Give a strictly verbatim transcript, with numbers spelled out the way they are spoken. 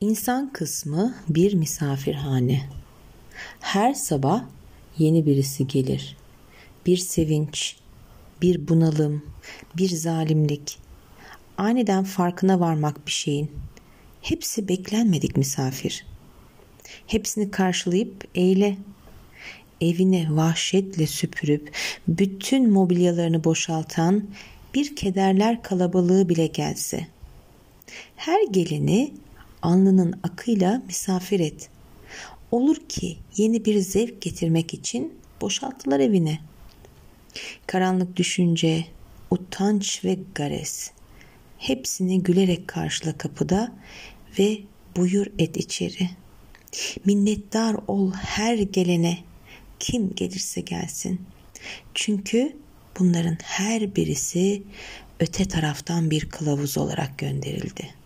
İnsan kısmı bir misafirhane. Her sabah yeni birisi gelir. Bir sevinç, bir bunalım, bir zalimlik. Aniden farkına varmak bir şeyin. Hepsi beklenmedik misafir. Hepsini karşılayıp eyle. Evini vahşetle süpürüp bütün mobilyalarını boşaltan bir kederler kalabalığı bile gelse. Her geleni alnının akıyla misafir et. Olur ki yeni bir zevk getirmek için boşalttılar evine. Karanlık düşünce, utanç ve gares. Hepsini gülerek karşıla kapıda ve buyur et içeri. Minnettar ol her gelene, kim gelirse gelsin. Çünkü bunların her birisi öte taraftan bir kılavuz olarak gönderildi.